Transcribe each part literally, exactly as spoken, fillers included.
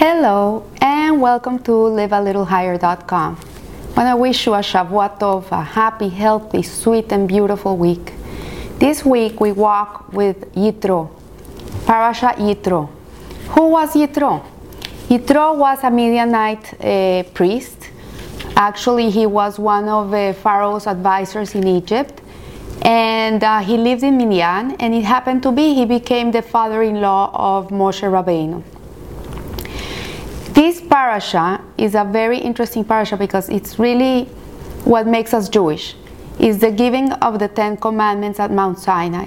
Hello and welcome to live a little higher dot com. I want to wish you a Shavua Tov, a happy, healthy, sweet and beautiful week. This week we walk with Yitro, Parashat Yitro. Who was Yitro? Yitro was a Midianite uh, priest. Actually, he was one of uh, Pharaoh's advisors in Egypt. And uh, he lived in Midian, and it happened to be he became the father-in-law of Moshe Rabbeinu. This parasha is a very interesting parasha because it's really what makes us Jewish. It's the giving of the Ten Commandments at Mount Sinai.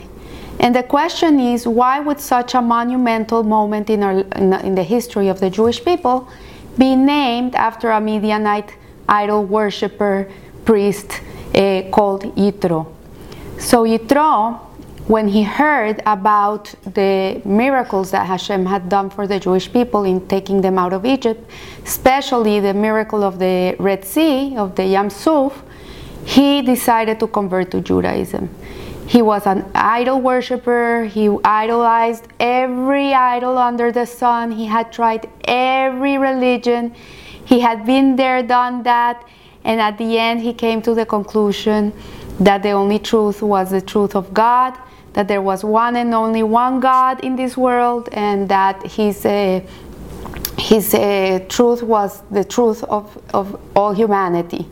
And the question is, why would such a monumental moment in, our, in the history of the Jewish people be named after a Midianite idol worshipper priest uh, called Yitro? So Yitro, when he heard about the miracles that Hashem had done for the Jewish people in taking them out of Egypt, especially the miracle of the Red Sea, of the Yam Suf, he decided to convert to Judaism. He was an idol worshiper. He idolized every idol under the sun. He had tried every religion. He had been there, done that, and at the end he came to the conclusion that the only truth was the truth of God, that there was one and only one God in this world, and that his uh, his uh, truth was the truth of, of all humanity.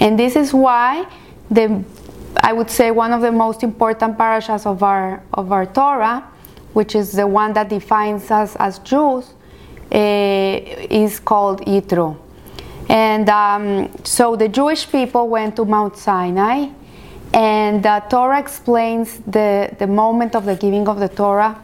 And this is why the I would say one of the most important parashas of our of our Torah, which is the one that defines us as Jews, uh, is called Yitro. And um, so the Jewish people went to Mount Sinai, and the Torah explains the, the moment of the giving of the Torah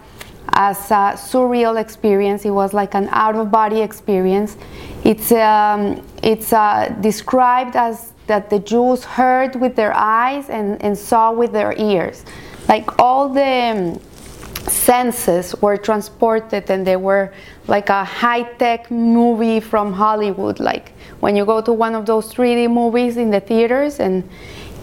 as a surreal experience. It was like an out-of-body experience. It's, um, it's uh, described as that the Jews heard with their eyes and, and saw with their ears. Like all the um, senses were transported, and they were like a high-tech movie from Hollywood. Like when you go to one of those three D movies in the theaters, and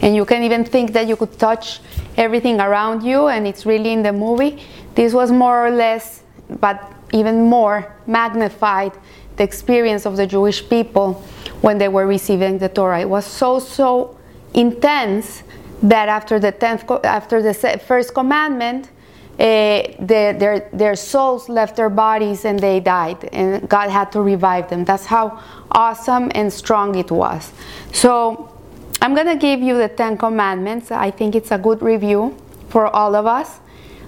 and you can even think that you could touch everything around you, and it's really in the movie. This was more or less, but even more magnified, the experience of the Jewish people when they were receiving the Torah. It was so, so intense that after the tenth, after the first commandment, uh, the, their, their souls left their bodies and they died, and God had to revive them. That's how awesome and strong it was. So I'm going to give you the Ten Commandments. I think it's a good review for all of us.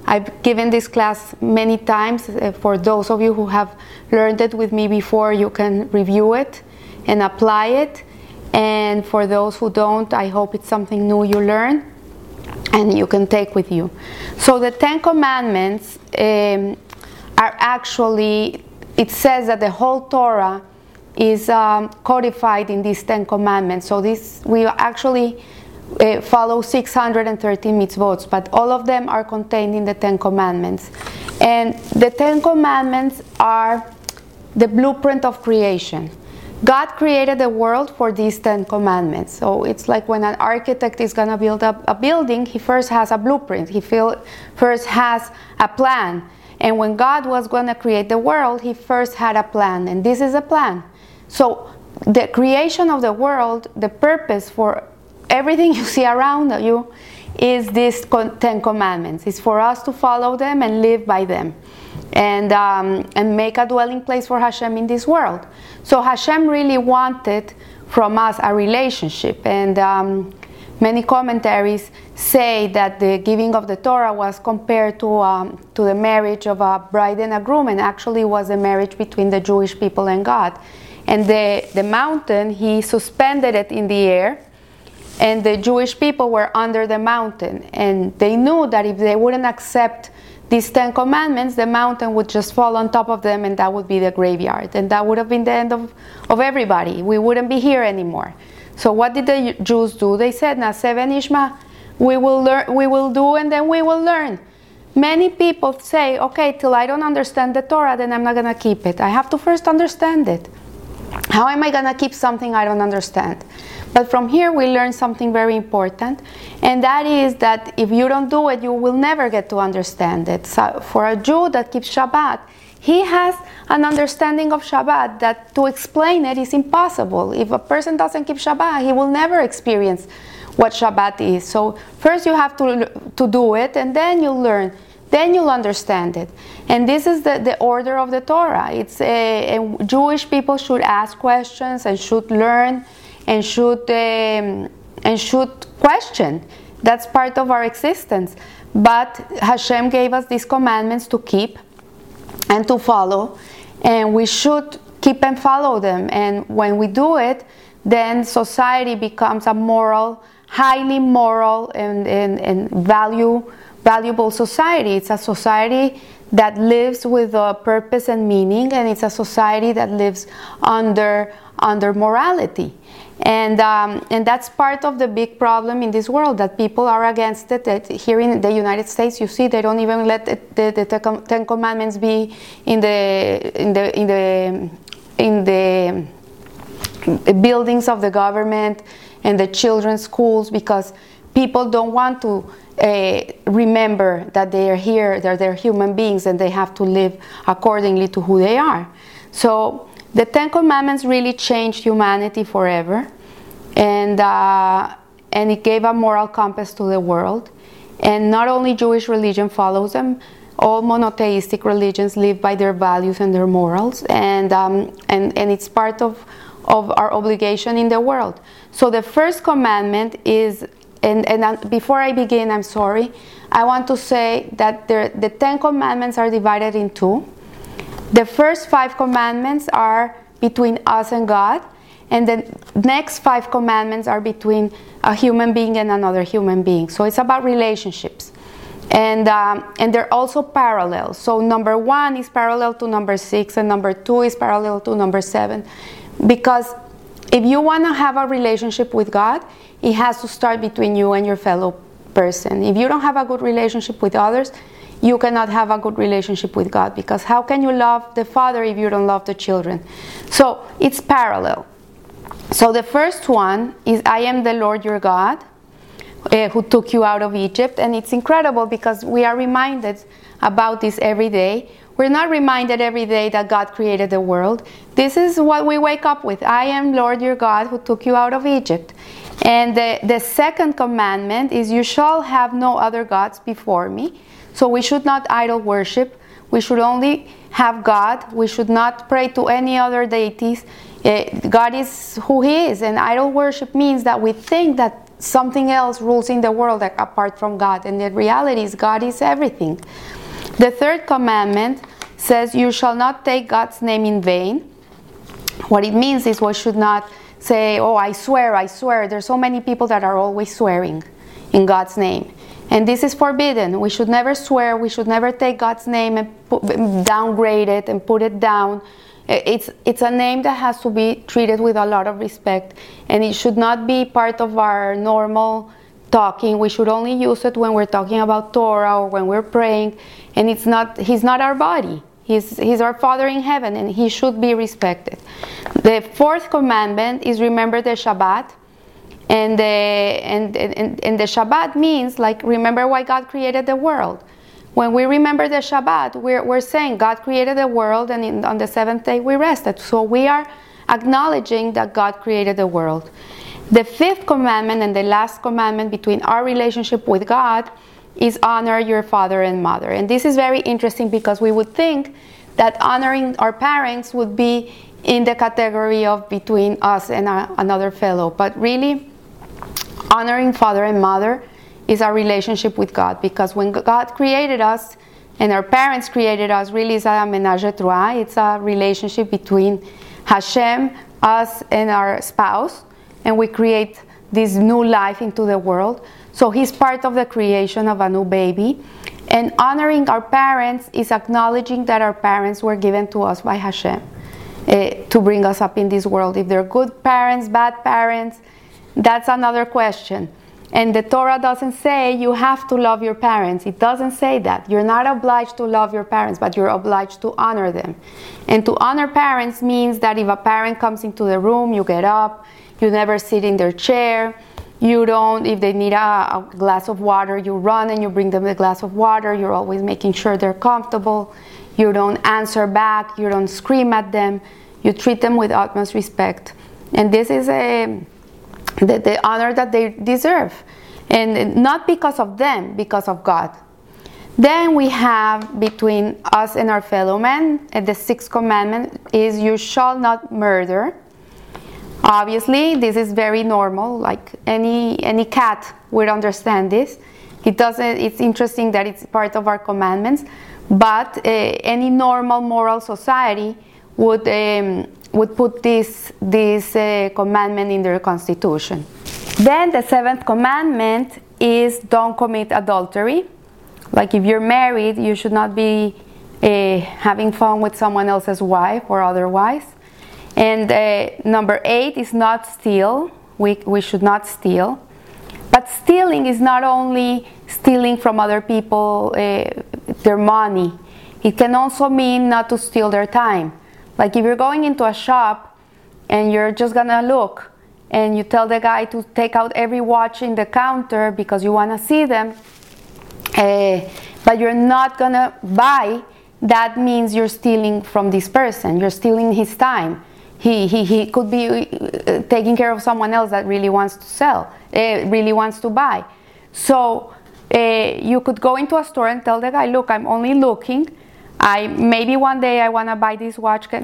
I've given this class many times. For those of you who have learned it with me before, you can review it and apply it. And for those who don't, I hope it's something new you learn and you can take with you. So the Ten Commandments um, are actually, it says that the whole Torah is um, codified in these Ten Commandments. So this we actually uh, follow six hundred thirteen mitzvot, but all of them are contained in the Ten Commandments. And the Ten Commandments are the blueprint of creation. God created the world for these Ten Commandments. So it's like when an architect is going to build up a building, he first has a blueprint. He feel, first has a plan. And when God was going to create the world, he first had a plan. And this is a plan. So the creation of the world, the purpose for everything you see around you, is these Ten Commandments. It's for us to follow them and live by them, and um, and make a dwelling place for Hashem in this world. So Hashem really wanted from us a relationship, and um, many commentaries say that the giving of the Torah was compared to um, to the marriage of a bride and a groom, and actually was the marriage between the Jewish people and God. And the, the mountain, he suspended it in the air, and the Jewish people were under the mountain. And they knew that if they wouldn't accept these Ten Commandments, the mountain would just fall on top of them, and that would be the graveyard. And that would have been the end of, of everybody. We wouldn't be here anymore. So what did the Jews do? They said, Naseven Ishma, we will learn, we will do, and then we will learn. Many people say, okay, till I don't understand the Torah, then I'm not going to keep it. I have to first understand it. How am I going to keep something I don't understand? But from here we learn something very important, and that is that if you don't do it, you will never get to understand it. So for a Jew that keeps Shabbat, he has an understanding of Shabbat that to explain it is impossible. If a person doesn't keep Shabbat, he will never experience what Shabbat is. So first you have to to do it, and then you'll learn. Then you'll understand it. And this is the, the order of the Torah. It's a, a Jewish people should ask questions and should learn and should um, and should question. That's part of our existence. But Hashem gave us these commandments to keep and to follow, and we should keep and follow them. And when we do it, then society becomes a moral, highly moral and, and, and value valuable society. It's a society that lives with a purpose and meaning, and it's a society that lives under under morality. And um, and that's part of the big problem in this world, that people are against it. That here in the United States, you see, they don't even let the, the, the Ten Commandments be in the in the in the in the buildings of the government and the children's schools, because people don't want to uh, remember that they are here, that they're human beings, and they have to live accordingly to who they are. So the Ten Commandments really changed humanity forever, and uh, and it gave a moral compass to the world. And not only Jewish religion follows them; all monotheistic religions live by their values and their morals, and um, and and it's part of of our obligation in the world. So the first commandment is. And, and uh, before I begin, I'm sorry. I want to say that there, the Ten Commandments are divided in two. The first five commandments are between us and God, and the next five commandments are between a human being and another human being. So it's about relationships, and um, and they're also parallel. So number one is parallel to number six, and number two is parallel to number seven, because if you want to have a relationship with God, it has to start between you and your fellow person. If you don't have a good relationship with others, you cannot have a good relationship with God, because how can you love the father if you don't love the children? So it's parallel. So the first one is, I am the Lord your God, uh, who took you out of Egypt. And it's incredible because we are reminded about this every day. We're not reminded every day that God created the world. This is what we wake up with. I am Lord your God who took you out of Egypt. And the, the second commandment is, you shall have no other gods before me. So we should not idol worship. We should only have God. We should not pray to any other deities. God is who he is. And idol worship means that we think that something else rules in the world apart from God. And the reality is, God is everything. The third commandment says, you shall not take God's name in vain. What it means is, we should not say, oh, I swear, I swear. There's so many people that are always swearing in God's name. And this is forbidden. We should never swear. We should never take God's name and put, downgrade it and put it down. It's, it's a name that has to be treated with a lot of respect. And it should not be part of our normal talking. We should only use it when we're talking about Torah or when we're praying. And it's not, he's not our body. He's, he's our Father in heaven, and he should be respected. The fourth commandment is, remember the Shabbat. And the, and, and, and the Shabbat means, like, remember why God created the world. When we remember the Shabbat, we're, we're saying God created the world, and in, on the seventh day we rested. So we are acknowledging that God created the world. The fifth commandment and the last commandment between our relationship with God is, honor your father and mother. And this is very interesting, because we would think that honoring our parents would be in the category of between us and our, another fellow. But really, honoring father and mother is our relationship with God, because when God created us and our parents created us, really is a ménage à trois. It's a relationship between Hashem, us, and our spouse. And we create this new life into the world. So he's part of the creation of a new baby. And honoring our parents is acknowledging that our parents were given to us by Hashem uh, to bring us up in this world. If they're good parents, bad parents, that's another question. And the Torah doesn't say you have to love your parents. It doesn't say that. You're not obliged to love your parents, but you're obliged to honor them. And to honor parents means that if a parent comes into the room, you get up. You never sit in their chair. You don't, if they need a, a glass of water, you run and you bring them the glass of water. You're always making sure they're comfortable. You don't answer back. You don't scream at them. You treat them with utmost respect. And this is a the, the honor that they deserve. And not because of them, because of God. Then we have between us and our fellow men, and the sixth commandment is you shall not murder. Obviously, this is very normal, like any any cat would understand this. It doesn't. It's interesting that it's part of our commandments, but uh, any normal moral society would um, would put this, this uh, commandment in their constitution. Then the seventh commandment is don't commit adultery. Like if you're married, you should not be uh, having fun with someone else's wife or otherwise. And uh, number eight is not steal. We we should not steal. But stealing is not only stealing from other people uh, their money. It can also mean not to steal their time. Like if you're going into a shop and you're just gonna look and you tell the guy to take out every watch in the counter because you wanna see them, Uh, but you're not gonna buy, that means you're stealing from this person. You're stealing his time. He he he could be uh, taking care of someone else that really wants to sell, uh, really wants to buy. So uh, you could go into a store and tell the guy, look, I'm only looking. I maybe one day I wanna buy this watch. Can,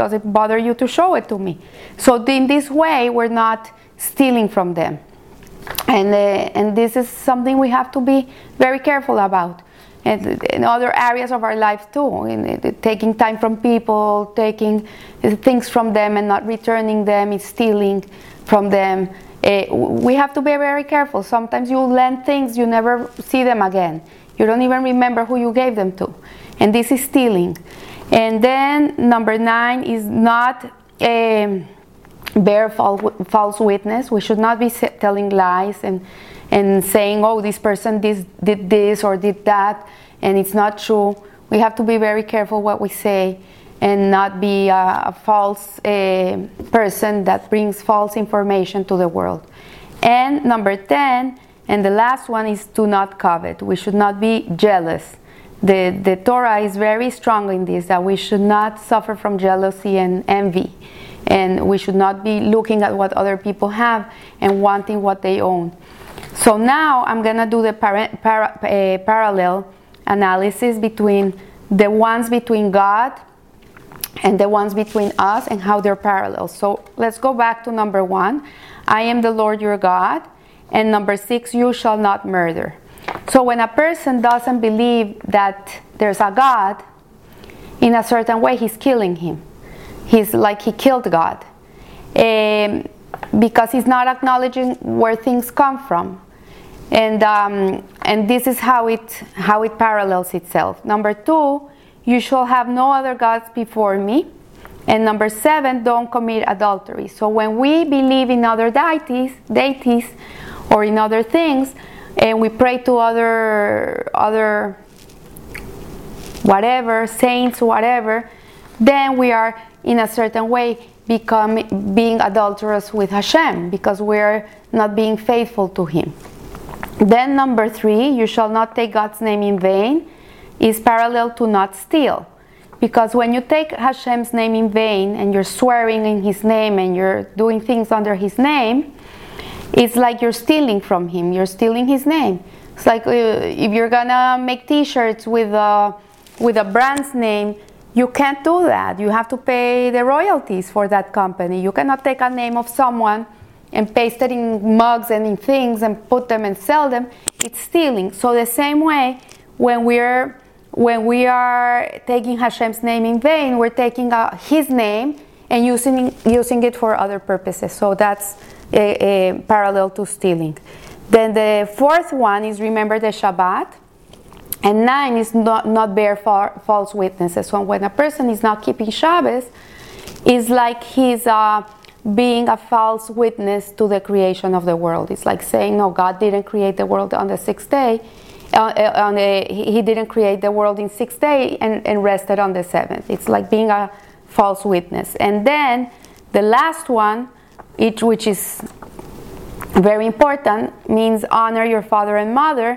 does it bother you to show it to me? So in this way, we're not stealing from them. And uh, and this is something we have to be very careful about, and in other areas of our life too, in, in, in taking time from people, taking things from them and not returning them, is stealing from them. Uh, we have to be very careful. Sometimes you lend things, you never see them again. You don't even remember who you gave them to, and this is stealing. And then number nine is not Um, bear false witness. We should not be telling lies and and saying, oh, this person this, did this or did that, and it's not true. We have to be very careful what we say and not be a, a false uh, person that brings false information to the world. And number ten, and the last one, is do not covet. We should not be jealous. The, the Torah is very strong in this, that we should not suffer from jealousy and envy. And we should not be looking at what other people have and wanting what they own. So now I'm going to do the para, para, uh, parallel analysis between the ones between God and the ones between us and how they're parallel. So let's go back to number one. I am the Lord your God. And number six, you shall not murder. So when a person doesn't believe that there's a God, in a certain way he's killing him. He's like he killed God um, because he's not acknowledging where things come from, and um, and this is how it how it parallels itself. Number two, you shall have no other gods before me, and number seven, don't commit adultery. So when we believe in other deities, deities, or in other things, and we pray to other other whatever saints, whatever, then we are in a certain way become being adulterous with Hashem because we're not being faithful to Him. Then number three, you shall not take God's name in vain, is parallel to not steal, because when you take Hashem's name in vain and you're swearing in His name and you're doing things under His name, it's like you're stealing from Him. You're stealing His name. It's like uh, if you're gonna make T-shirts with a with a brand's name. You can't do that. You have to pay the royalties for that company. You cannot take a name of someone and paste it in mugs and in things and put them and sell them. It's stealing. So the same way, when we're when we are taking Hashem's name in vain, we're taking uh, His name and using using it for other purposes. So that's a, a parallel to stealing. Then the fourth one is remember the Shabbat. And nine is not, not bear far, false witnesses. So when a person is not keeping Shabbos, it's like he's uh, being a false witness to the creation of the world. It's like saying, no, God didn't create the world on the sixth day. Uh, on the, he didn't create the world in sixth day and, and rested on the seventh. It's like being a false witness. And then the last one, it, which is very important, means honor your father and mother,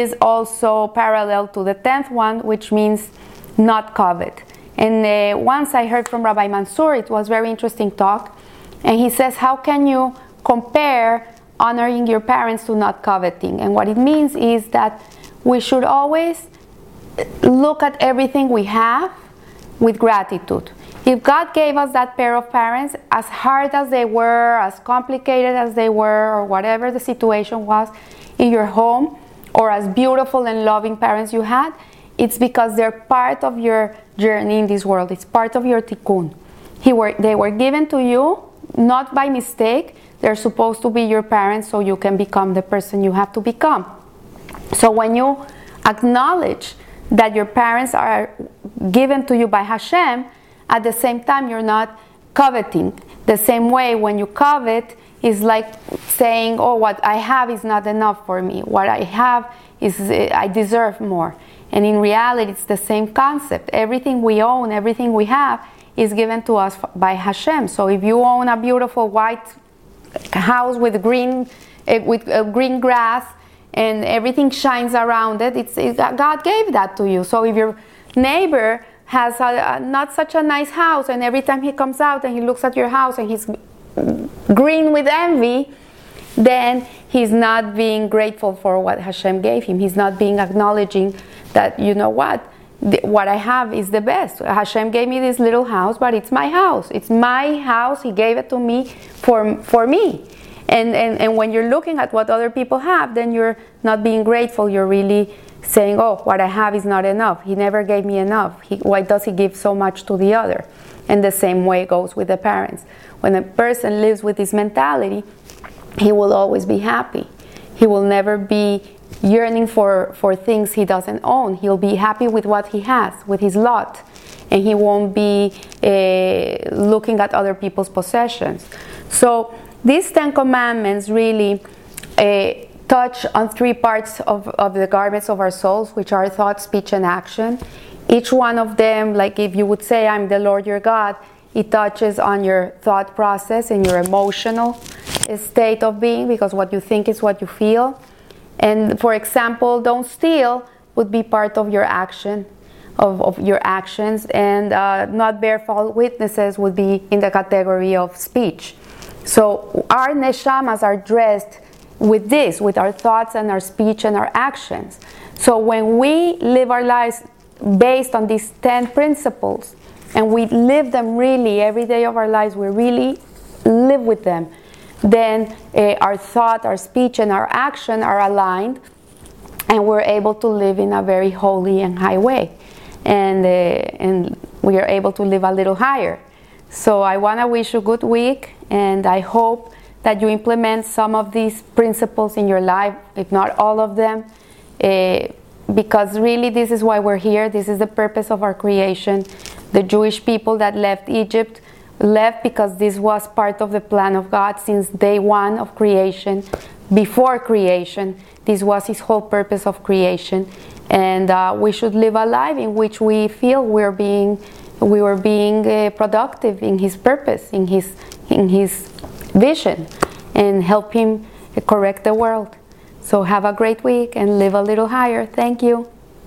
is also parallel to the tenth one, which means not covet. And uh, once I heard from Rabbi Mansour, it was very interesting talk, and he says, how can you compare honoring your parents to not coveting? And what it means is that we should always look at everything we have with gratitude. If God gave us that pair of parents, as hard as they were, as complicated as they were, or whatever the situation was in your home, or as beautiful and loving parents you had, it's because they're part of your journey in this world. It's part of your tikkun. He were, they were given to you, not by mistake. They're supposed to be your parents so you can become the person you have to become. So when you acknowledge that your parents are given to you by Hashem, at the same time you're not coveting. The same way when you covet, is like saying, oh, what I have is not enough for me. What I have is, I deserve more. And in reality, it's the same concept. Everything we own, everything we have, is given to us by Hashem. So if you own a beautiful white house with green with green grass and everything shines around it, it's, it's God gave that to you. So if your neighbor has a, a, not such a nice house, and every time he comes out and he looks at your house and he's green with envy, then he's not being grateful for what Hashem gave him. He's not being acknowledging that, you know what, th- what I have is the best. Hashem gave me this little house, but it's my house. It's my house. He gave it to me for for me. And, and, and when you're looking at what other people have, then you're not being grateful. You're really saying, oh, what I have is not enough. He never gave me enough. He, why does he give so much to the other? And the same way goes with the parents. When a person lives with this mentality, he will always be happy. He will never be yearning for, for things he doesn't own. He'll be happy with what he has, with his lot. And he won't be uh, looking at other people's possessions. So these Ten Commandments really uh, touch on three parts of, of the garments of our souls, which are thought, speech, and action. Each one of them, like if you would say, I'm the Lord your God, it touches on your thought process and your emotional state of being, because what you think is what you feel. And for example, don't steal would be part of your action, of, of your actions, and uh, not bear false witnesses would be in the category of speech. So our neshamas are dressed with this, with our thoughts and our speech and our actions. So when we live our lives based on these ten principles, and we live them really every day of our lives, we really live with them, then uh, our thought, our speech, and our action are aligned, and we're able to live in a very holy and high way. And, uh, and we are able to live a little higher. So I want to wish you a good week, and I hope that you implement some of these principles in your life, if not all of them, uh, because really this is why we're here. This is the purpose of our creation. The Jewish people that left Egypt left because this was part of the plan of God since day one of creation. Before creation, this was his whole purpose of creation. And uh, we should live a life in which we feel we're being, we were being uh, productive in his purpose, in his, in his vision, and help him correct the world. So have a great week and live a little higher. Thank you.